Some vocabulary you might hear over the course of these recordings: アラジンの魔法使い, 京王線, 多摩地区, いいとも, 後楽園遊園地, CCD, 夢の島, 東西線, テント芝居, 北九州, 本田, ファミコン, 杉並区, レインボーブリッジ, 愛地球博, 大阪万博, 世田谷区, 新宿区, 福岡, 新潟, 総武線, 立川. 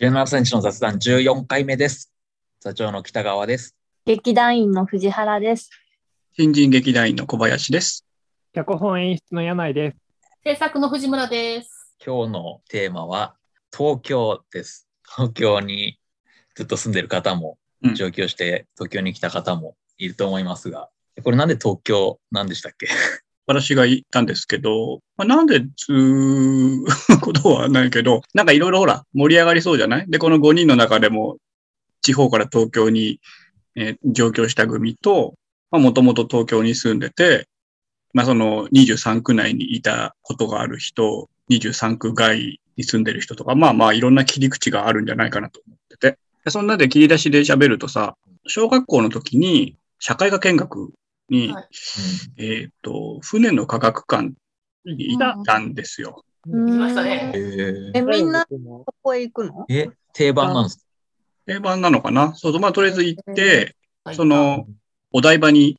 17センチの雑談14回目です。座長の北川です。劇団員の藤原です。新人劇団員の小林です。脚本演出の柳井です。制作の藤村です。今日のテーマは東京です。東京にずっと住んでる方も上京して東京に来た方もいると思いますが、これなんで東京なんでしたっけ？私が言ったんですけど、なんでつうことはないけど、なんかいろいろほら盛り上がりそうじゃない？で、この5人の中でも地方から東京に、上京した組と、もともと東京に住んでて、その23区内にいたことがある人、23区外に住んでる人とか、いろんな切り口があるんじゃないかなと思ってて。で、そんなで切り出しで喋るとさ、小学校の時に社会科見学に、はい、船の科学館に行ったんですよ。行きましたね。みんなここへ行くの？定番なんですか？定番なのかな。そう、とりあえず行って、そのお台場に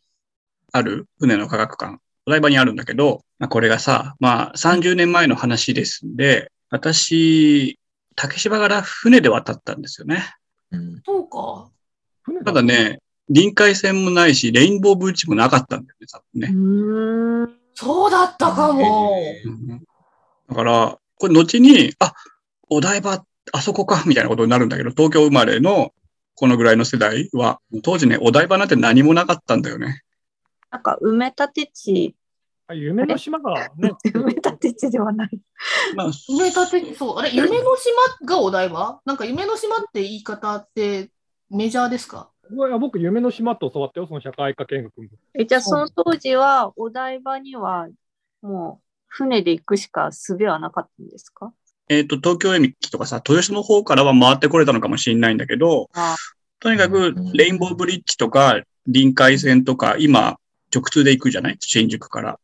ある船の科学館、お台場にあるんだけど、これがさ、30年前の話ですんで、私竹芝から船で渡ったんですよね。そうか。ただね。臨海線もないし、レインボーブリッジもなかったんだよね、多分ね。そうだったかも。だから、これ後に、お台場、あそこか、みたいなことになるんだけど、東京生まれのこのぐらいの世代は、当時ね、お台場なんて何もなかったんだよね。なんか、埋め立て地。夢の島が、ね。埋め立て地ではない。埋め立て地、そう。あれ、夢の島がお台場？なんか、夢の島って言い方ってメジャーですか？僕、夢の島って教わったよ、その社会科見学。じゃあ、その当時は、お台場には、もう、船で行くしか術はなかったんですか？東京駅とかさ、豊洲の方からは回ってこれたのかもしれないんだけど、とにかく、レインボーブリッジとか、臨海線とか、今、直通で行くじゃない？新宿から。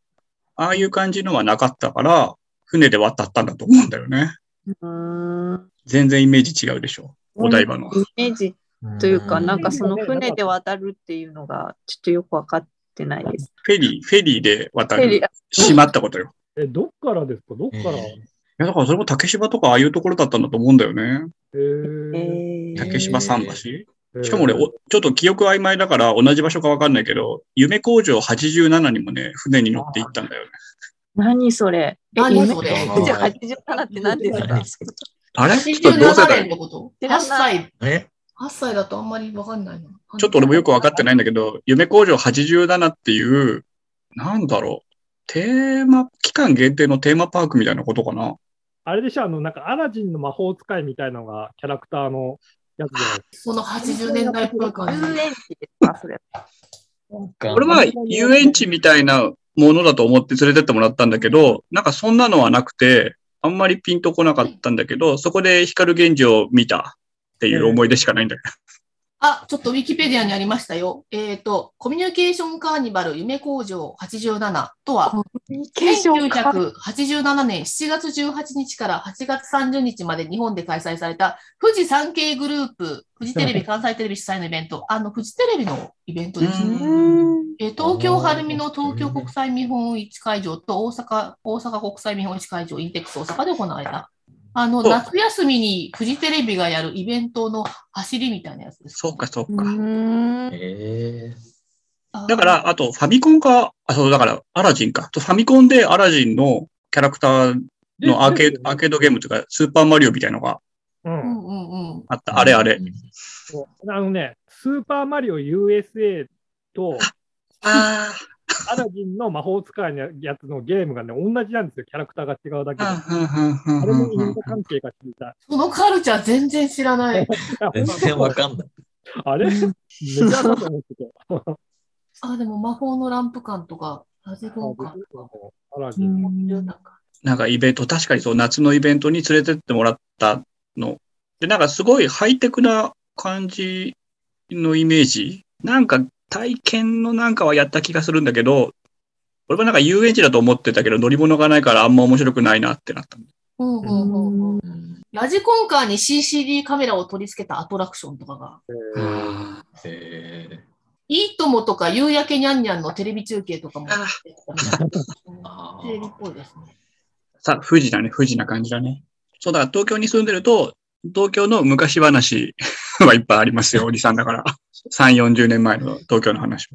ああいう感じのはなかったから、船で渡ったんだと思うんだよね。全然イメージ違うでしょ、お台場の。イメージというか、なんかその船で渡るっていうのがちょっとよく分かってないです。フェリーで渡る。島ったことよ。どっからですか？どっから？いや、だからそれも竹芝とかああいうところだったんだと思うんだよね。竹芝桟橋。しかも俺、ちょっと記憶曖昧だから同じ場所か分かんないけど、夢工場87にもね、船に乗って行ったんだよね。何それ？夢工場87って何ですか？あれ？ちょっと同世代のこと?8歳。8歳だとあんまり分かんないな。ちょっと俺もよく分かってないんだけど、夢工場87っていう、なんだろう、期間限定のテーマパークみたいなことかな。あれでしょ、なんかアラジンの魔法使いみたいなのがキャラクターのやつじゃないですか。その80年代っぽい感じ。遊園地ですか、それ。これは遊園地みたいなものだと思って連れてってもらったんだけど、なんかそんなのはなくて、あんまりピンとこなかったんだけど、そこで光源氏を見た。っていう思い出しかないんだけど。ちょっとウィキペディアにありましたよ。コミュニケーションカーニバル夢工場87とは、1987年7月18日から8月30日まで日本で開催された、フジサンケイグループ、フジテレビ、関西テレビ主催のイベント、フジテレビのイベントですね。東京・晴海の東京国際見本市会場と大阪国際見本市会場、インテックス大阪で行われた。夏休みにフジテレビがやるイベントの走りみたいなやつです。そうか、そうか。だから、あと、ファミコンか、だから、アラジンか。ファミコンでアラジンのキャラクターのアーケードゲームというか、スーパーマリオみたいなのがあった。あれあれ。スーパーマリオ USA と、アラジンの魔法使いのやつのゲームがね、同じなんですよ。キャラクターが違うだけで。あれも因果関係が聞いた。そのカルチャー全然知らない。全然わかんない。あれめちゃだと思ってた。でも魔法のランプ感とか、ラジコン感とか。なんかイベント、確かにそう、夏のイベントに連れてってもらったの。で、なんかすごいハイテクな感じのイメージ。なんか、体験のなんかはやった気がするんだけど、俺はなんか遊園地だと思ってたけど、乗り物がないからあんま面白くないなってなった。ラジコンカーに CCD カメラを取り付けたアトラクションとかが。いいともとか夕焼けにゃんにゃんのテレビ中継とかも。テレビっぽいですね。富士な感じだね。そうだ、東京に住んでると、東京の昔話はいっぱいありますよ、おじさんだから。3、40年前の東京の話。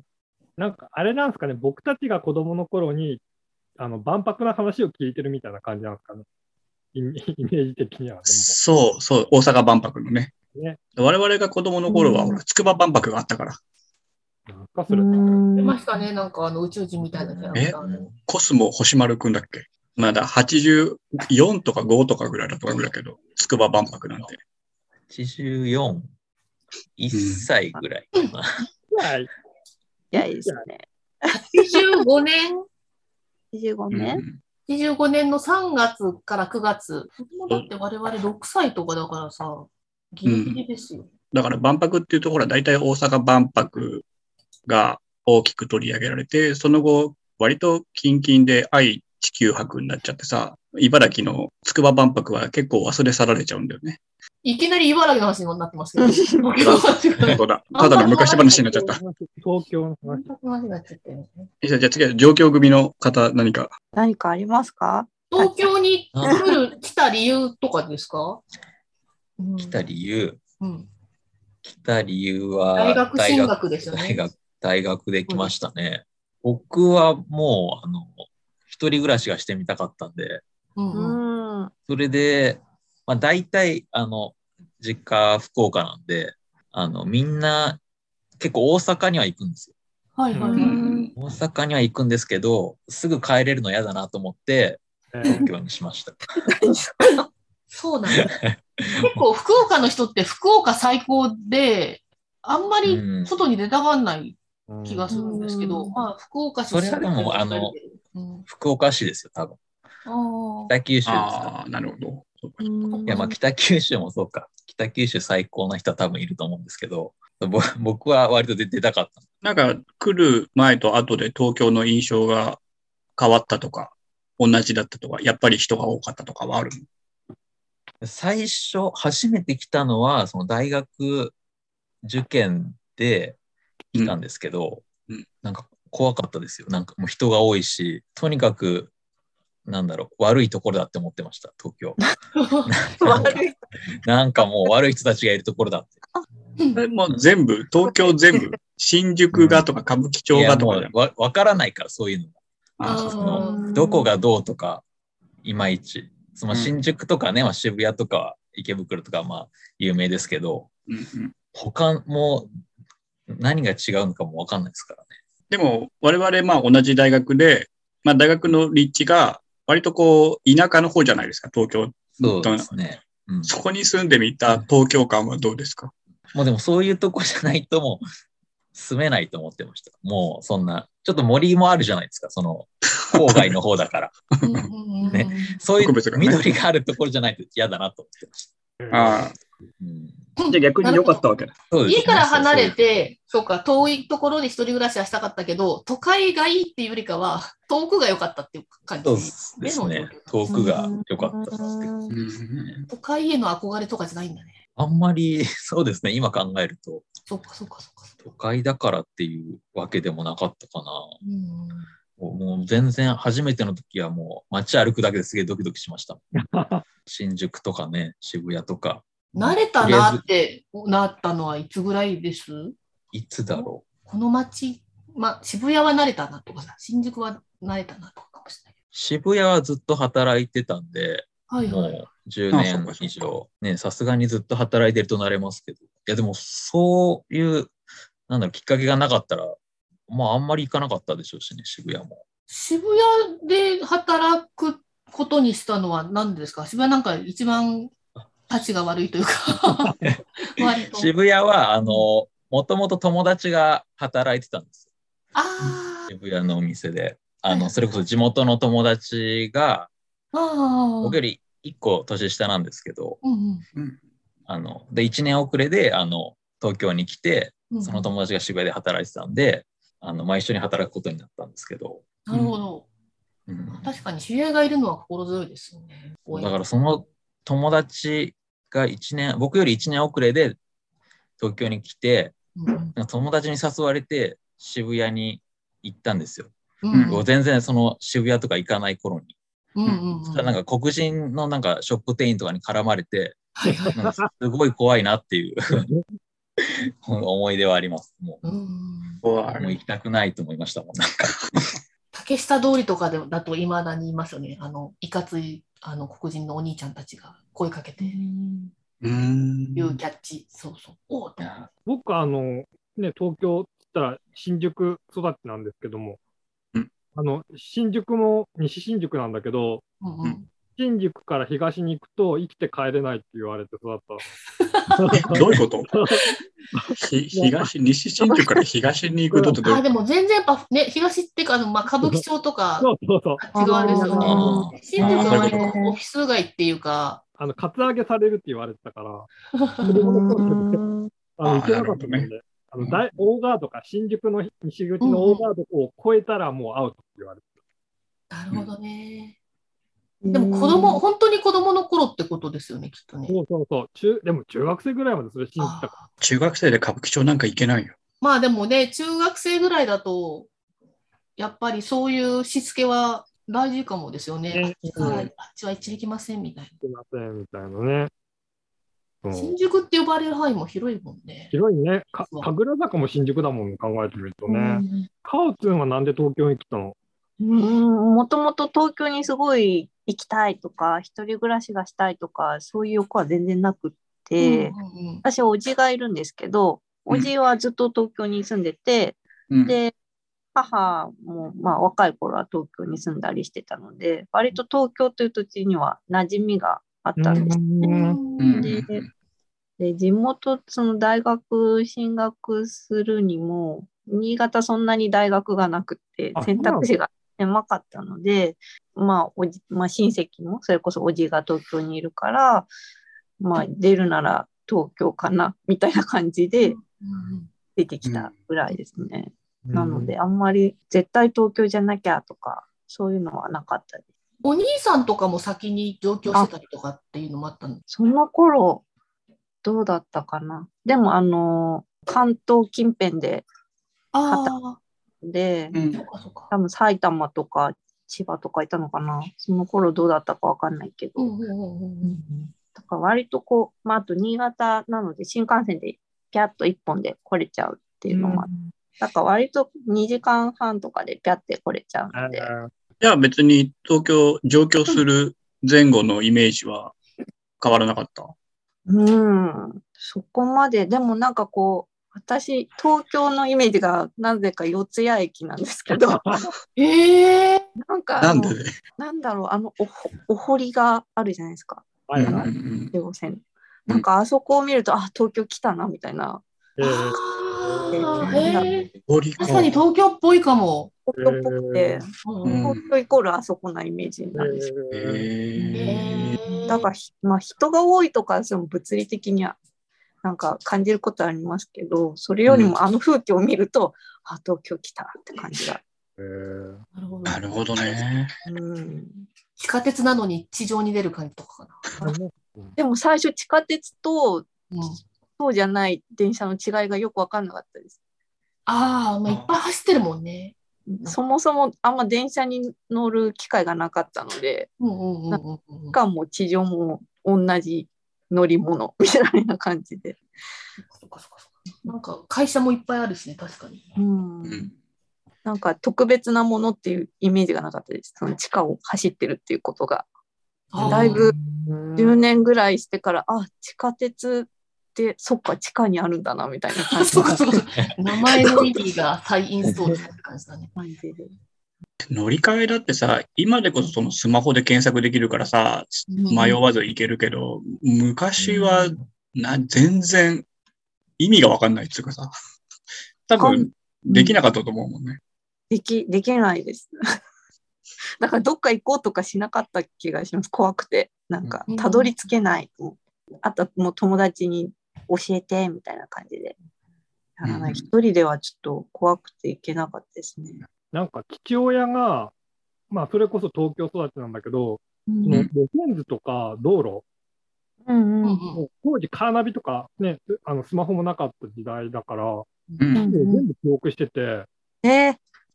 なんかあれなんですかね、僕たちが子供の頃に万博の話を聞いてるみたいな感じなんですかね、イメージ的には。そうそう、大阪万博のね。ね、我々が子供の頃は、筑波万博があったから。なんかそれ。出ましたね、なんか宇宙人みたいなキャラクターの。コスモ星丸くんだっけ？まだ84とか5とかぐらいだと思うんだけど、筑波万博なんて。84、1歳ぐらいかな。はい。いや、いいですね。85年。85年、うん、85年の3月から9月。だって我々6歳とかだからさ、ギリギリですよ。うん、だから万博っていうと、ほら、大体大阪万博が大きく取り上げられて、その後、割と近々で愛地球博になっちゃってさ、茨城の筑波万博は結構忘れ去られちゃうんだよね。いきなり茨城の話になってますけど。そうだ。ただの昔話になっちゃった。東京の話になっちゃってる、ね。じゃあ次は上京組の方、何か。何かありますか？東京に来た理由とかですか？来た理由。うん、来た理由は大学進学ですよね。大学で来ましたね。うん、僕はもう一人暮らしがしてみたかったんで、うん、それで、まあ、大体実家福岡なんでみんな結構大阪には行くんですよ。はいはい、うん、大阪には行くんですけどすぐ帰れるの嫌だなと思って東京にしました。そうなんだ。結構福岡の人って福岡最高であんまり外に出たがんない気がするんですけど、まあ福岡市。それはでも福岡市ですよ多分。北九州ですから。ああ、なるほど。いやまあ北九州もそうか。北九州最高な人は多分いると思うんですけど、僕は割と出たかった。なんか来る前と後で東京の印象が変わったとか、同じだったとか、やっぱり人が多かったとかはあるの？最初、初めて来たのは、その大学受験で来たんですけど、うん、なんか怖かったですよ。なんかもう人が多いし、とにかく、なんだろう、悪いところだって思ってました、東京。なんかもう悪い人たちがいるところだって。もう全部、東京全部、新宿がとか歌舞伎町がとか、わからないから、そういうのが。どこがどうとか、いまいち。その新宿とかね、うん、渋谷とか池袋とか、まあ、有名ですけど、うんうん、他も何が違うのかもわかんないですからね。でも、我々、まあ、同じ大学で、まあ、大学の立地が、割とこう、田舎の方じゃないですか、東京。そうですね。うん、そこに住んでみた東京感はどうですか？もうでもそういうとこじゃないともう住めないと思ってました。もうそんな、ちょっと森もあるじゃないですか、その郊外の方だから。ね、そういう緑があるところじゃないと嫌だなと思ってました。ああ。じゃあ逆に良かったわけだ。家から離れて、そうか、遠いところに一人暮らしはしたかったけど、都会がいいっていうよりかは、遠くが良かったっていう感じですね。遠くが良かったっていう、ね。都会への憧れとかじゃないんだね。あんまり、そうですね、今考えると。そうか、そうか、そうか。都会だからっていうわけでもなかったかな。もう全然初めての時はもう街歩くだけですげえドキドキしました。新宿とかね、渋谷とか。慣れたなってなったのはいつぐらいです？いつだろう。この街、まあ、渋谷は慣れたなとかさ、新宿は慣れたなとかかもしれない。渋谷はずっと働いてたんで、はいはい、もう10年以上、ね、さすがにずっと働いてると慣れますけど、いやでもそういう、なんだろう、きっかけがなかったら、まああんまり行かなかったでしょうしね、渋谷も。渋谷で働くことにしたのは何ですか？渋谷なんか一番価値が悪いというか渋谷はもともと友達が働いてたんですよ。渋谷のお店でそれこそ地元の友達が僕より1個年下なんですけど、で1年遅れで東京に来て、その友達が渋谷で働いてたんでまあ、一緒に働くことになったんですけど。なるほど、うん、確かに渋谷がいるのは心強いですよね。だからその友達が僕より1年遅れで東京に来て、うん、友達に誘われて渋谷に行ったんですよ。うん、全然その渋谷とか行かない頃に。そしたらなんか黒人のなんかショップ店員とかに絡まれて、はいはいはい、すごい怖いなっていう思い出はあります。もう行きたくないと思いましたもん、なんか竹下通りとかでだといまだにいますよね。いかつい黒人のお兄ちゃんたちが声かけていうキャッチ。そうそう。お僕ね、東京って言ったら新宿育ちなんですけども、新宿も西新宿なんだけど、うんうん、新宿から東に行くと生きて帰れないって言われて育った。どういうこと？西新宿から東に行くとでも全然やっぱね、東っていうか歌舞伎町とか違うんですよね。新宿は割とオフィス街っていうか、カツアゲされるって言われてたから、行けなかったね。大ガードか、新宿の西口の大ガードを超えたらもうアウトって言われてた。なるほどね。でも本当に子供の頃ってことですよね、きっとね。そうそうそう。でも中学生ぐらいまでそれ信じたか。中学生で歌舞伎町なんか行けないよ。まあでもね、中学生ぐらいだと、やっぱりそういうしつけは大事かもですよね。あっちは行っちゃいけませんみたいな。行けませんみたいなね。新宿って呼ばれる範囲も広いもんね。広いね。神楽坂も新宿だもん、考えてみるとね。カオツンはなんで東京に来たの？もともと東京にすごい行きたいとか、一人暮らしがしたいとか、そういう欲は全然なくって、私、おじがいるんですけど、おじはずっと東京に住んでて、で、母も、まあ、若い頃は東京に住んだりしてたので、割と東京という土地には馴染みがあったんですね。で、地元、その大学進学するにも、新潟そんなに大学がなくて、選択肢が狭かったので、まあ、親戚も、それこそおじが東京にいるから、まあ、出るなら東京かな、みたいな感じで出てきたぐらいですね。なので、あんまり絶対東京じゃなきゃとか、そういうのはなかったです。お兄さんとかも先に上京してたりとかっていうのもあったの？その頃、どうだったかな。でも、関東近辺で働いて、多分埼玉とか千葉とかいたのかな。その頃どうだったかわかんないけど。だから割とこう、まあ、あと新潟なので新幹線でピャッと1本で来れちゃうっていうのもあって。だから割と2時間半とかでピャッて来れちゃうので。いや、別に東京上京する前後のイメージは変わらなかった。そこまで。でもなんかこう、私、東京のイメージがなぜか四ツ谷駅なんですけど。なんかなんだろう、お堀があるじゃないですか。両線。なんかあそこを見ると、あ、東京来たなみたいな。まさに東京っぽいかも。東京っぽくて、東京イコールあそこなイメージなんですけど。だから、まあ、人が多いとか、物理的にはなんか感じることありますけど、それよりもあの風景を見ると、あ、東京来たって感じが。なるほどね。地下鉄なのに地上に出る感じとかかな。でも最初、地下鉄とそうじゃない電車の違いがよく分かんなかったです。ああ、まあ、いっぱい走ってるもんね。そもそもあんま電車に乗る機会がなかったので、地下も地上も同じ乗り物みたいな感じで。なんか会社もいっぱいあるしね、確かに。なんか特別なものっていうイメージがなかったです。その地下を走ってるっていうことが。だいぶ10年ぐらいしてから、あ、地下鉄で、そっか、地下にあるんだなみたいな感じ。名前の意味が再インストールされた感じだね。乗り換えだってさ、今でこそそのスマホで検索できるからさ、迷わず行けるけど、昔は全然意味が分かんないっていうかさ、多分できなかったと思うもんね。できないです。だからどっか行こうとかしなかった気がします。怖くて。なんか、たどり着けない。あともう友達に教えてみたいな感じで、一人ではちょっと怖くていけなかったですね。なんか父親が、まあ、それこそ東京育ちなんだけど、路線図とか道路、当時カーナビとか、ね、スマホもなかった時代だから、全部記憶してて、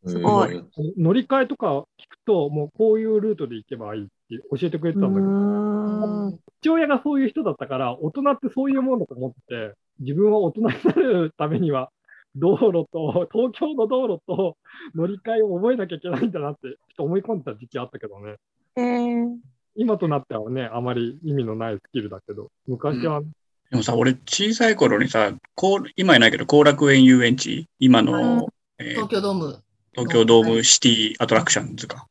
すごい乗り換えとか聞くと、もうこういうルートで行けばいいっ教えてくれてたんだけど、父親がそういう人だったから、大人ってそういうものだと思って、自分は大人になるためには道路と東京の道路と乗り換えを覚えなきゃいけないんだなってちょっと思い込んでた時期あったけどね、今となってはね、あまり意味のないスキルだけど昔は、うん、でもさ、俺小さい頃にさ、今やないけど後楽園遊園地、今の、東京ドームシティアトラクションズか、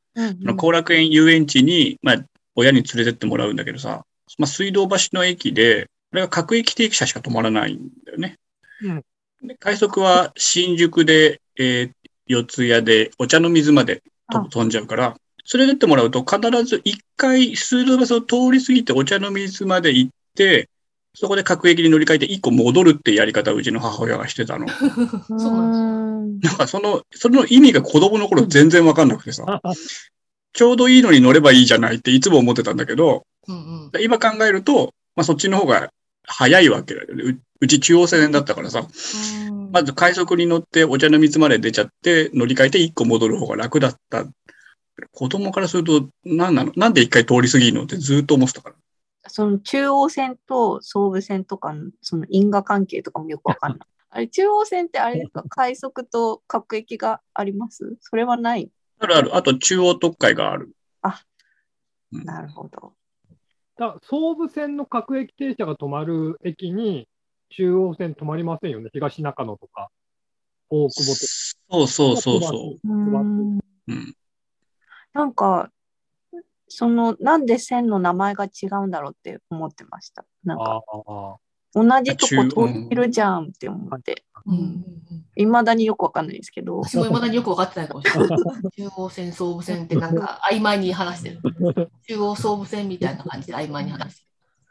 後楽園遊園地に、まあ、親に連れてってもらうんだけどさ、まあ、水道橋の駅で、あれは各駅停車しか止まらないんだよね。うん、で快速は新宿で、四谷でお茶の水まで飛んじゃうから、連れてってもらうと必ず一回水道橋を通り過ぎてお茶の水まで行って、そこで各駅に乗り換えて一個戻るってやり方をうちの母親がしてたの。そうなんです。なんかその意味が子供の頃全然わかんなくてさ、ちょうどいいのに乗ればいいじゃないっていつも思ってたんだけど、今考えると、まあ、そっちの方が早いわけだよね。うち中央線だったからさ、まず快速に乗ってお茶の水まで出ちゃって乗り換えて一個戻る方が楽だった。子供からすると何なの？なんで一回通り過ぎるのってずっと思ってたから。その中央線と総武線とかのその因果関係とかもよくわかんない。あれ、中央線ってあれですか、快速と各駅があります？それはない。あるある。あと中央特快がある。あ、なるほど。だ総武線の各駅停車が止まる駅に中央線止まりませんよね。東中野とか大久保とか。そうそうそうそう。うん。なんか。なんで線の名前が違うんだろうって思ってました。なんか同じとこ通ってるじゃんって思って、いまだによくわかんないですけど、私もいまだによくわかってないかもしれない。中央線、総武線ってなんか曖昧に話してる。中央総武線みたいな感じで曖昧に話し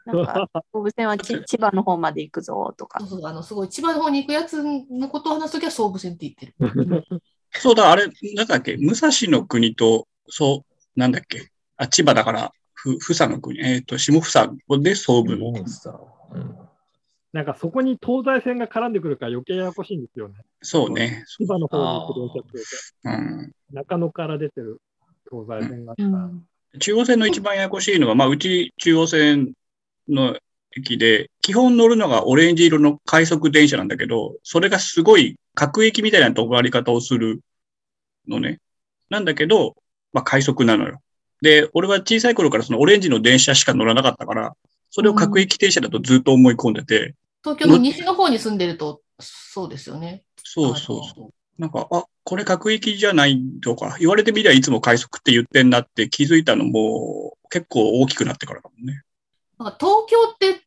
てる。なんか総武線は千葉の方まで行くぞとか。そうそう、すごい千葉の方に行くやつのことを話すときは総武線って言ってる。そうだ、あれなんだっけ、武蔵の国とそうなんだっけ。あ、千葉だから、房の国、下房で総武の。なんかそこに東西線が絡んでくるから余計ややこしいんですよね。そうね。千葉の方に行って中野から出てる東西線が、中央線の一番ややこしいのは、まあ、うち中央線の駅で、基本乗るのがオレンジ色の快速電車なんだけど、それがすごい各駅みたいな止まり方をするのね。なんだけど、まあ、快速なのよ。で、俺は小さい頃からそのオレンジの電車しか乗らなかったから、それを各駅停車だとずっと思い込んでて。東京の西の方に住んでると、そうですよね。そうそうそう。なんか、あ、これ各駅じゃないとか、言われてみりゃいつも快速って言ってんなって気づいたのも、結構大きくなってからだもんね。なんか東京って、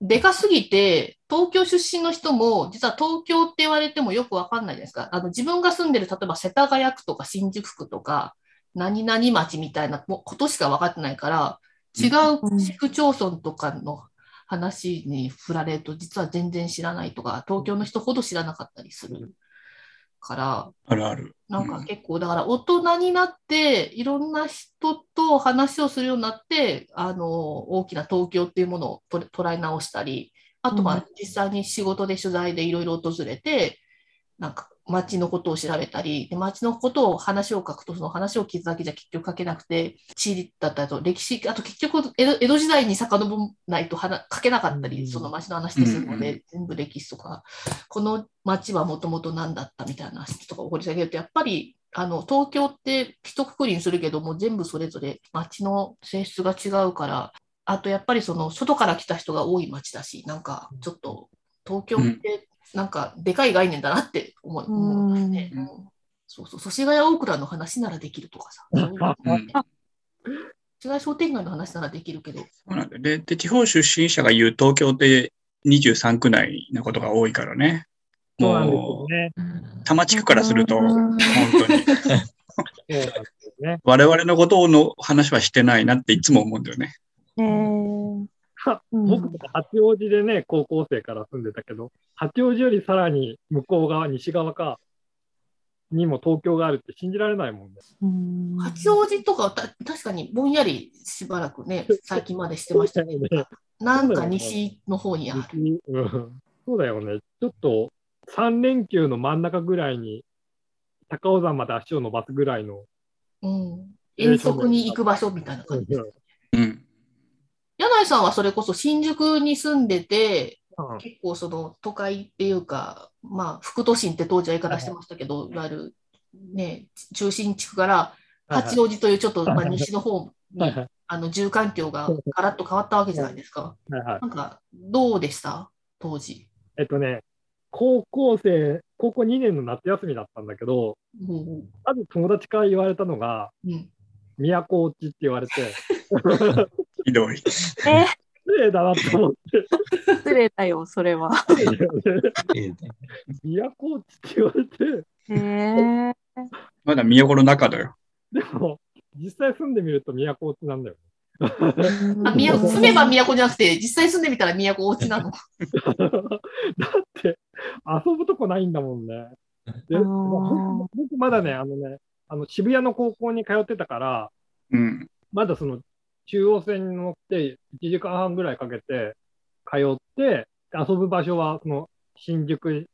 でかすぎて、東京出身の人も、実は東京って言われてもよくわかんないじゃないですか。自分が住んでる、例えば世田谷区とか新宿区とか、何々町みたいなことしか分かってないから、違う市区町村とかの話に振られると、実は全然知らないとか、東京の人ほど知らなかったりするから、なんか結構、だから大人になって、いろんな人と話をするようになって、大きな東京っていうものを捉え直したり、あとは実際に仕事で取材でいろいろ訪れて、なんか、町のことを調べたり、町のことを話を書くと、その話を聞くだけじゃ結局書けなくて、地だったりと、歴史、あと結局、江戸時代に遡らないと書けなかったり、その町の話でするので、全部歴史とか、この町はもともと何だったみたいな話とかを掘り下げると、やっぱり、東京って一括りにするけども、全部それぞれ町の性質が違うから、あとやっぱりその、外から来た人が多い町だし、なんか、ちょっと、東京って、なんかでかい概念だなって思いますね。そうそう、祖師ヶ谷大倉の話ならできるとかさ、違う商店街の話ならできるけど。そうなんだよね。で、地方出身者が言う東京って23区内のことが多いからね。もう、多摩地区からすると、本当に。我々のことの話はしてないなっていつも思うんだよね。僕も八王子でね、高校生から住んでたけど、八王子よりさらに向こう側、西側かにも東京があるって信じられないもんね。八王子とか確かにぼんやりしばらくね、最近までしてましたけど、なんか西の方にある。そうだよね。ちょっと3連休の真ん中ぐらいに高尾山まで足を伸ばすぐらいの遠足に行く場所みたいな感じです、うん、柳井さんはそれこそ新宿に住んでて、うん、結構その都会っていうか、まあ、副都心って当時は言い方してましたけど、いわゆる、ね、中心地区から八王子というちょっと、まあ、西の方に、あの住環境がガラッと変わったわけじゃないですか。なんかどうでした当時？高校2年の夏休みだったんだけど、うん、まず友達から言われたのが、うん、都落ちって言われてひどい失礼だなと思って失礼だよそれは都落ちって言われてまだ都の中だよ。でも実際住んでみると都落ちなんだよあ、住めば都じゃなくて実際住んでみたら都落ちなのだって遊ぶとこないんだもんね。で僕まだね渋谷の高校に通ってたから、うん、まだその中央線に乗って1時間半ぐらいかけて通って遊ぶ場所はその渋谷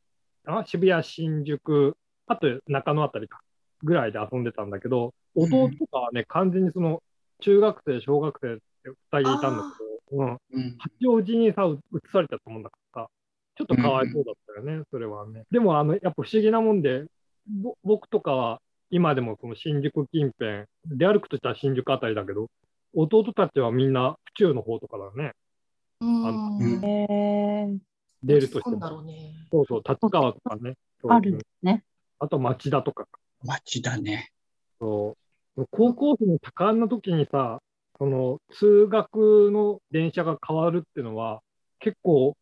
新宿あと中野あたりかぐらいで遊んでたんだけど、弟とかはね、うん、完全にその中学生、小学生って2人いたんだけど、うん、八王子にさ、移されちゃったもんだからさ、ちょっとかわいそうだったよね、うん、それはね。でもやっぱ不思議なもんで、僕とかは今でもこの新宿近辺、出歩くとしたら新宿あたりだけど、弟たちはみんな府中の方とかだね。出るとしても、そうそう、立川とかね、あるね。あと町田とか。町田ね。そう高校生の多感な時にさ、その通学の電車が変わるっていうのは結構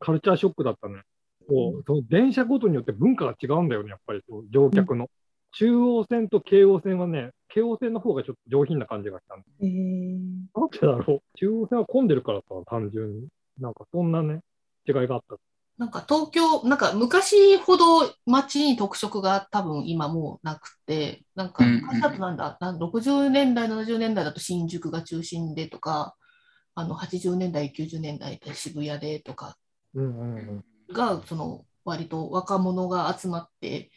カルチャーショックだったね。こうその電車ごとによって文化が違うんだよね、やっぱり乗客の、うん、中央線と京王線はね、京王線の方がちょっと上品な感じがしたんだ。なんでだろう、中央線は混んでるからさ、単純になんかそんなね違いがあった。なんか東京、なんか昔ほど街に特色が多分今もうなくて、なんか昔だと60年代、70年代だと新宿が中心でとか、80年代、90年代で渋谷でとかが、その割と若者が集まって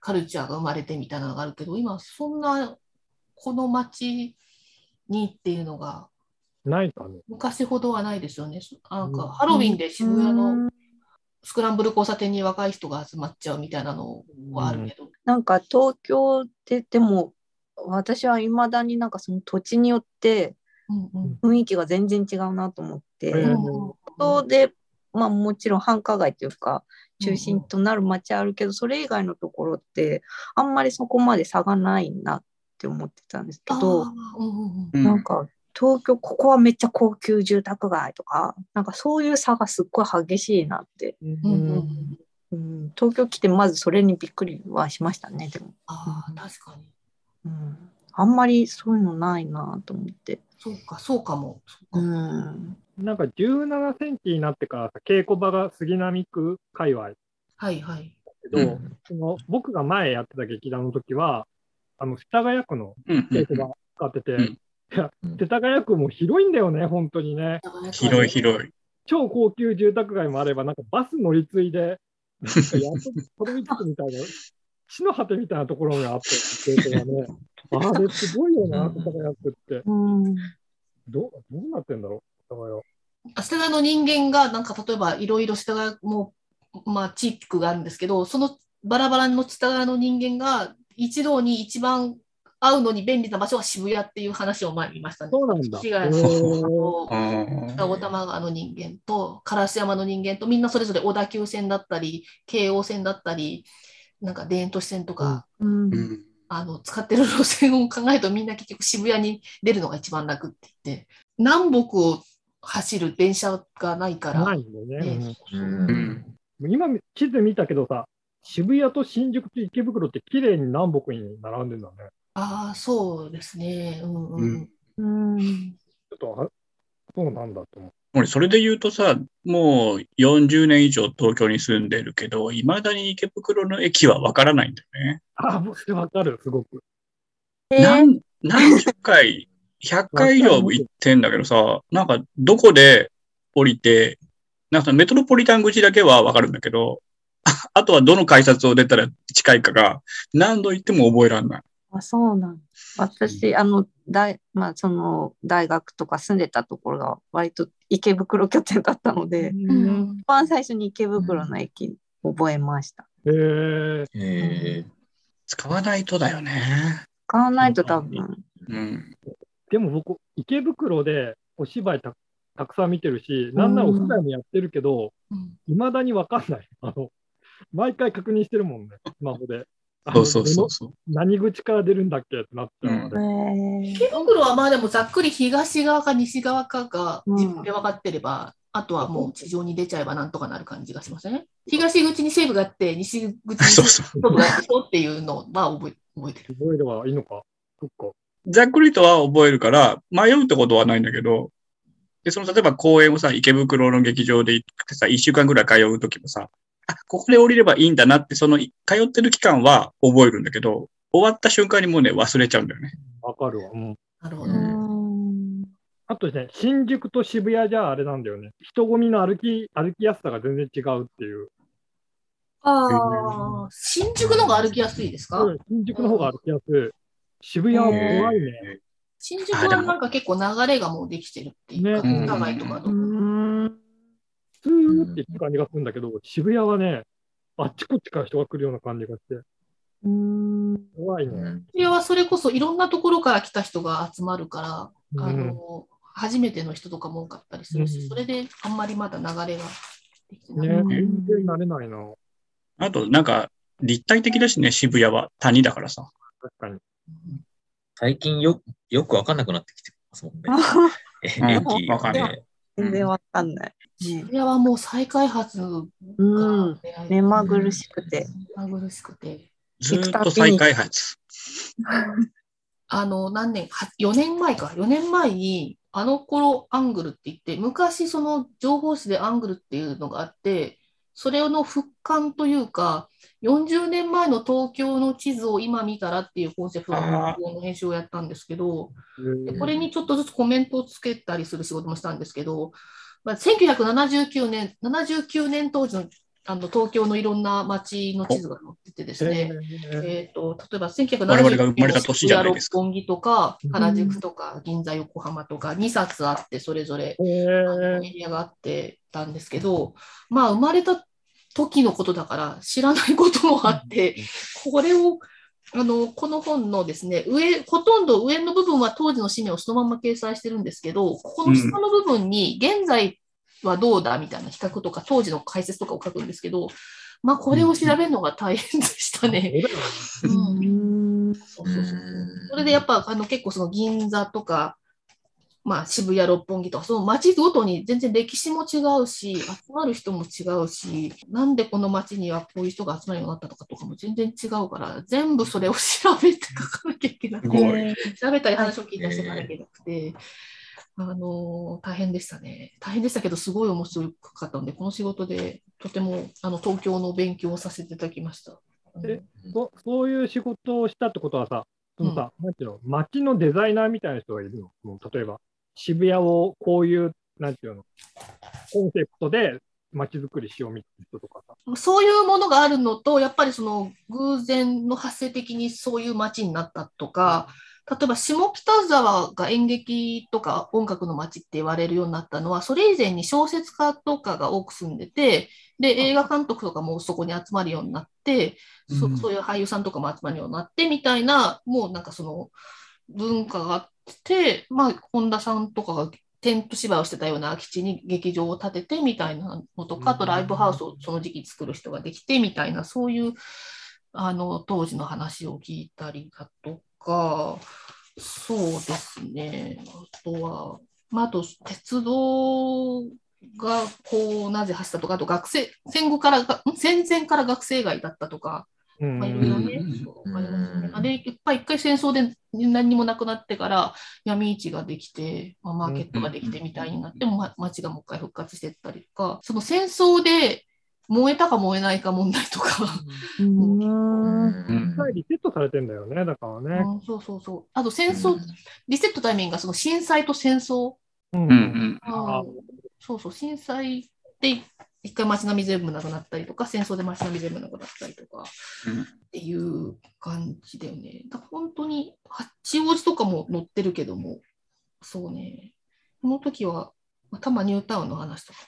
カルチャーが生まれてみたいなのがあるけど、今そんなこの街にっていうのがないかね。昔ほどはないですよね。なんかハロウィンで渋谷のスクランブル交差点に若い人が集まっちゃうみたいなのはあるけど、うん、なんか東京ってでも私はいまだになんかその土地によって雰囲気が全然違うなと思って、うん、で、まあ、もちろん繁華街というか中心となる街あるけど、うん、それ以外のところってあんまりそこまで差がないなって思ってたんですけど、なんか東京ここはめっちゃ高級住宅街とか、なんかそういう差がすっごい激しいなって、東京来てまずそれにびっくりはしましたね。でも確かに、あんまりそういうのないなと思って。そうかも、なんか17センチになってから稽古場が杉並区界隈、その僕が前やってた劇団の時は世田谷区の稽古場使ってて、世田谷区も広いんだよね、本当にね。広い。超高級住宅街もあれば、なんかバス乗り継いで、なんかやっと取り付くみたいな、地の果てみたいなところがあって、ね、あれすごいよな、世田谷区って。どうなってんだろう、世田谷の人間が、なんか例えばいろいろ世田谷も、まあ、地域があるんですけど、そのバラバラの世田谷の人間が一堂に一番、会うのに便利な場所は渋谷っていう話を前に見ましたね。そうなんだ。市街と大玉川の人間と烏山の人間とみんなそれぞれ小田急線だったり京王線だったりなんか田園都市線とか、使ってる路線を考えるとみんな結局渋谷に出るのが一番楽って言って、南北を走る電車がないから。ないんだね。今地図見たけどさ、渋谷と新宿と池袋って綺麗に南北に並んでるんだね。そうですね。ちょっとそうなんだと思う。俺それで言うとさ、もう40年以上東京に住んでるけど、いまだに池袋の駅はわからないんだよね。わかる、すごく。何十回、100回以上行ってんだけどさ、なんかどこで降りて、なんかメトロポリタン口だけはわかるんだけど、あとはどの改札を出たら近いかが何度行っても覚えられない。あ、そうなん。私、まあ、その大学とか住んでたところが割と池袋拠点だったので、うん、一番最初に池袋の駅覚えました。使わないとだよね。使わないと多分。うん、でも僕、池袋でお芝居たくさん見てるし、なんならお芝居もやってるけど、いまだに分かんない。毎回確認してるもんね、スマホで。そうそう。何口から出るんだっけってなっちゃうので、池袋はまあでもざっくり東側か西側かが自分で分かってれば、あとはもう地上に出ちゃえばなんとかなる感じがしますね。東口に西部があって西口に西部があってっていうのは覚えてる。覚えればいいのか。そっか。ざっくりとは覚えるから迷うってことはないんだけど、でその例えば公演をさ、池袋の劇場で行ってさ、1週間ぐらい通うときもさ、あ、ここで降りればいいんだなって、その、通ってる期間は覚えるんだけど、終わった瞬間にもうね、忘れちゃうんだよね。わかるわ。うん。なるほどね。あとですね、新宿と渋谷じゃあれなんだよね。人混みの歩きやすさが全然違うっていう。ああ、新宿の方が歩きやすいですか？うん、新宿の方が歩きやすい。渋谷は怖いね。新宿はなんか結構流れがもうできてるっていうか、長いとかどうか。スーって行く感じがするんだけど、渋谷はね、あっちこっちから人が来るような感じがして、怖いね。渋谷はそれこそいろんなところから来た人が集まるから、初めての人とかも多かったりするし、それであんまりまだ流れができてない。ね、全然慣れないな。あと、なんか立体的だしね、渋谷は谷だからさ。確かに。最近よく分かんなくなってきてますもんね。駅分かんない。全然わかんない。渋谷はもう再開発が目まぐるしくて、ずっと再開発。4年前にあの頃アングルって言って、昔その情報誌でアングルっていうのがあって、それの復刊というか、40年前の東京の地図を今見たらっていうコンセプトの編集をやったんですけど、これにちょっとずつコメントをつけたりする仕事もしたんですけど、まあ、1979年当時の、東京のいろんな街の地図が載っててですね、例えば1979年の渋谷六本木とか原宿とか銀座横浜とか2冊あって、それぞれエリアがあってたんですけど、まあ生まれた時のことだから知らないこともあって、これをこの本のですね、ほとんど上の部分は当時の紙面をそのまま掲載してるんですけど、ここの下の部分に現在はどうだみたいな比較とか当時の解説とかを書くんですけど、まあこれを調べるのが大変でしたね。それでやっぱ結構その銀座とか、まあ、渋谷六本木とかその街ごとに全然歴史も違うし、集まる人も違うし、なんでこの街にはこういう人が集まるようになったのかとかも全然違うから、全部それを調べて書かなきゃいけなくて、調べたり話を聞いたりして書かなきゃいけなくて、大変でしたね。大変でしたけどすごい面白かったので、この仕事でとても東京の勉強をさせていただきました。そういう仕事をしたってことはさ、なんていうの、街のデザイナーみたいな人がいるの？例えば渋谷をこういう、なんていうの、コンセプトで街づくりしようみたいな人とかさ。そういうものがあるのと、やっぱりその偶然の発生的にそういう街になったとか、例えば下北沢が演劇とか音楽の街って言われるようになったのは、それ以前に小説家とかが多く住んでて、で映画監督とかもそこに集まるようになって、そういう俳優さんとかも集まるようになってみたいな、もうなんかその文化があって、まあ、本田さんとかがテント芝居をしてたような空き地に劇場を建ててみたいなのとか、あとライブハウスをその時期作る人ができてみたいな、そういう当時の話を聞いたりだとか、そうですね、あとは、まあ、あと鉄道がこうなぜ走ったとか、あと戦前から学生街だったとか。まあいろいろね、やっぱり一回戦争で何もなくなってから闇市ができて、まあ、マーケットができてみたいになっても、街がもう一回復活していったりとか、その戦争で燃えたか燃えないか問題とか、リセットされてんだよね、だからね。そう。あと戦争、リセットタイミングがその震災と戦争。そうそう、震災って一回街並み全部なくなったりとか、戦争で街並み全部なくなったりとかっていう感じだよね。だから本当に八王子とかも載ってるけども、そうね、この時は多摩ニュータウンの話とか、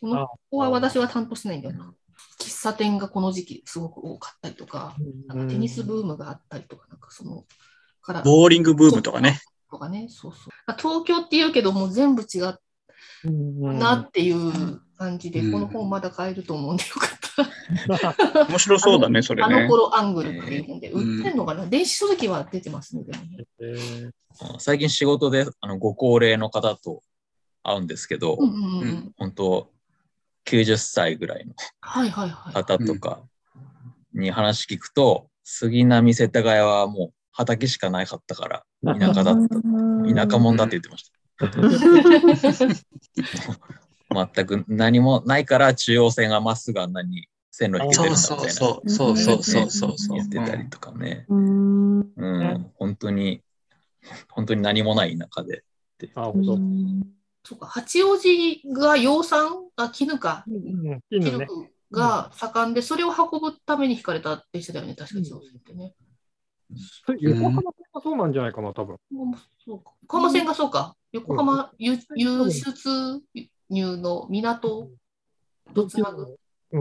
この子は私は担当してないんだよな。喫茶店がこの時期すごく多かったりとか、なんかテニスブームがあったりとか、なんかそのからボーリングブームとかね。とかね、そうそう。東京っていうけども全部違うなっていう感じで、この本まだ買えると思うんでよかった。面白そうだね、それね。あの頃アングルっていう本で売ってるのかな、電子書籍は出てますね。でもね、最近仕事でご高齢の方と会うんですけど、うんうんうん、本当90歳ぐらいの方とかに話聞くと、はいはいはい、杉並世田谷はもう畑しかなかったから田舎だった田舎者だって言ってました、うん、全く何もないから中央線がまっすぐあんなに線路引けてるんだみたいな、そう言ってたりとかね、うんうん、本当に何もない田舎でっていう。あ、本当そうか。八王子が養蚕、あ、絹か、絹ね、が盛んで、それを運ぶために引かれたって言ってたよね、確かに。そうですね。横浜線がそうなんじゃないかな、多分。そうか、横浜線がそうか。横浜輸出入の港とつなぐ。あっ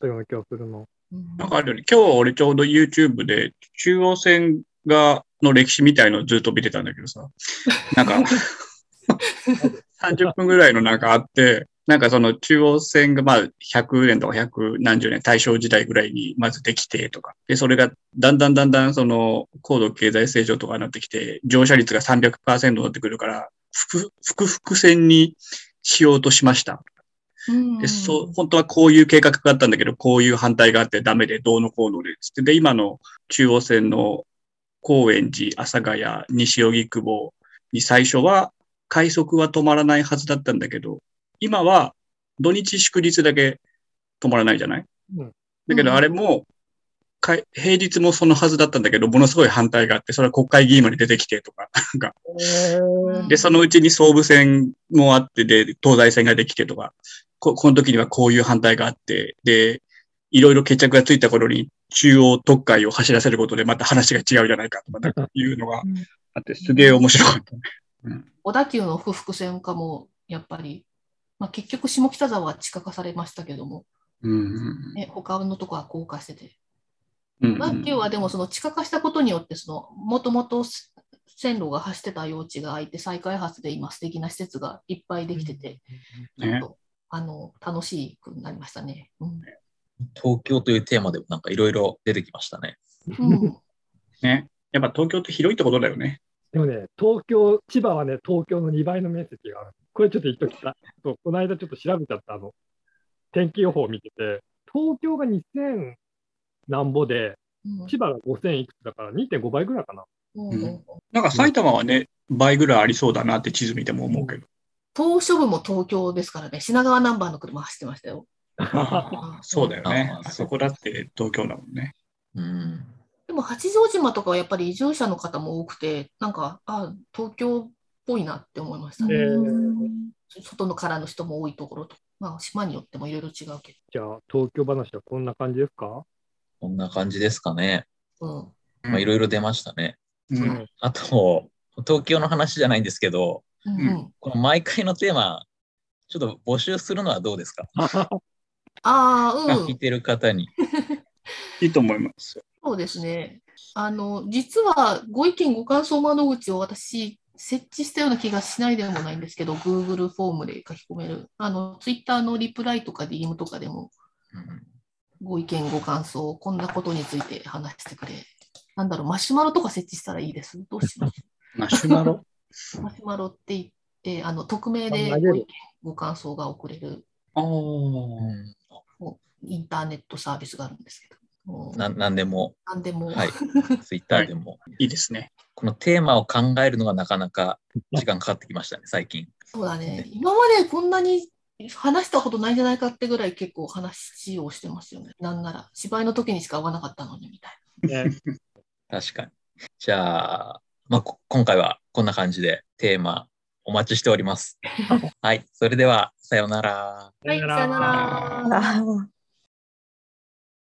たような気がするの。なんかあるよね。今日俺ちょうど YouTube で中央線がの歴史みたいのをずっと見てたんだけどさ、なんか30分ぐらいのなんかあって、なんかその中央線がまあ100年とか100何十年、大正時代ぐらいにまずできてとかで、それがだんだんその高度経済成長とかになってきて、乗車率が 300% になってくるから、複々線にしようとしました。で、本当はこういう計画があったんだけど、こういう反対があってダメで、どうのこうのでつって、で今の中央線の高円寺、阿佐ヶ谷、西荻窪に最初は快速は止まらないはずだったんだけど、今は土日祝日だけ止まらないじゃない、うん、だけどあれも平日もそのはずだったんだけど、ものすごい反対があって、それは国会議員まで出てきてとかで、そのうちに総武線もあって、で東西線ができてとか、この時にはこういう反対があって、でいろいろ決着がついた頃に中央特快を走らせることでまた話が違うじゃないかとか、なんかいうのがあって、すげえ面白かった、うん、小田急の不服線化もやっぱり、まあ、結局下北沢は地下化されましたけども、うんね、他のとこは高架してて、うんうん、小田急はでもその地下化したことによって、もともと線路が走ってた用地が空いて、再開発で今素敵な施設がいっぱいできてて、うんね、楽しくなりましたね、うん。東京というテーマでもなんかいろいろ出てきましたね。うん、ね、やっぱ東京って広いってことだよね。でもね、東京、千葉はね、東京の2倍の面積がある。これちょっと言っときた。そう、この間ちょっと調べちゃった天気予報を見てて、東京が2000何ぼで、千葉が5000いくつだから 2.5 倍ぐらいかな。うん、なんか埼玉はね、倍ぐらいありそうだなって地図見ても思うけど。島しょ部も東京ですからね、品川ナンバーの車走ってましたよ。そうだよね。あそこだって東京だもんね、うん。でも八丈島とかはやっぱり移住者の方も多くて、なんか東京っぽいなって思いましたね。外のからの人も多いところと、まあ、島によってもいろいろ違うけど。じゃあ東京話はこんな感じですか？こんな感じですかね。いろいろ出ましたね、うん。あと東京の話じゃないんですけど、うん、この毎回のテーマちょっと募集するのはどうですか？聞いてる方にいいと思います。そうですね。実はご意見ご感想窓口を私設置したような気がしないでもないんですけど、Google フォームで書き込める、Twitter のリプライとか DM とかでも、うん、ご意見ご感想、こんなことについて話してくれ、なんだろう、マシュマロとか設置したらいいです。どうします？マシュマロ？マシュマロって言って匿名でご意見ご感想が送れる。インターネットサービスがあるんですけど、何でも、はい、ツイッターでもいいですね。このテーマを考えるのがなかなか時間かかってきましたね、最近。そうだね、今までこんなに話したことないんじゃないかってぐらい結構話をしてますよね。なんなら芝居の時にしか会わなかったのにみたいな、ね、確かに。じゃあ、まあ、今回はこんな感じでテーマお待ちしておりますはい、それではさよなら。はい、さよなら。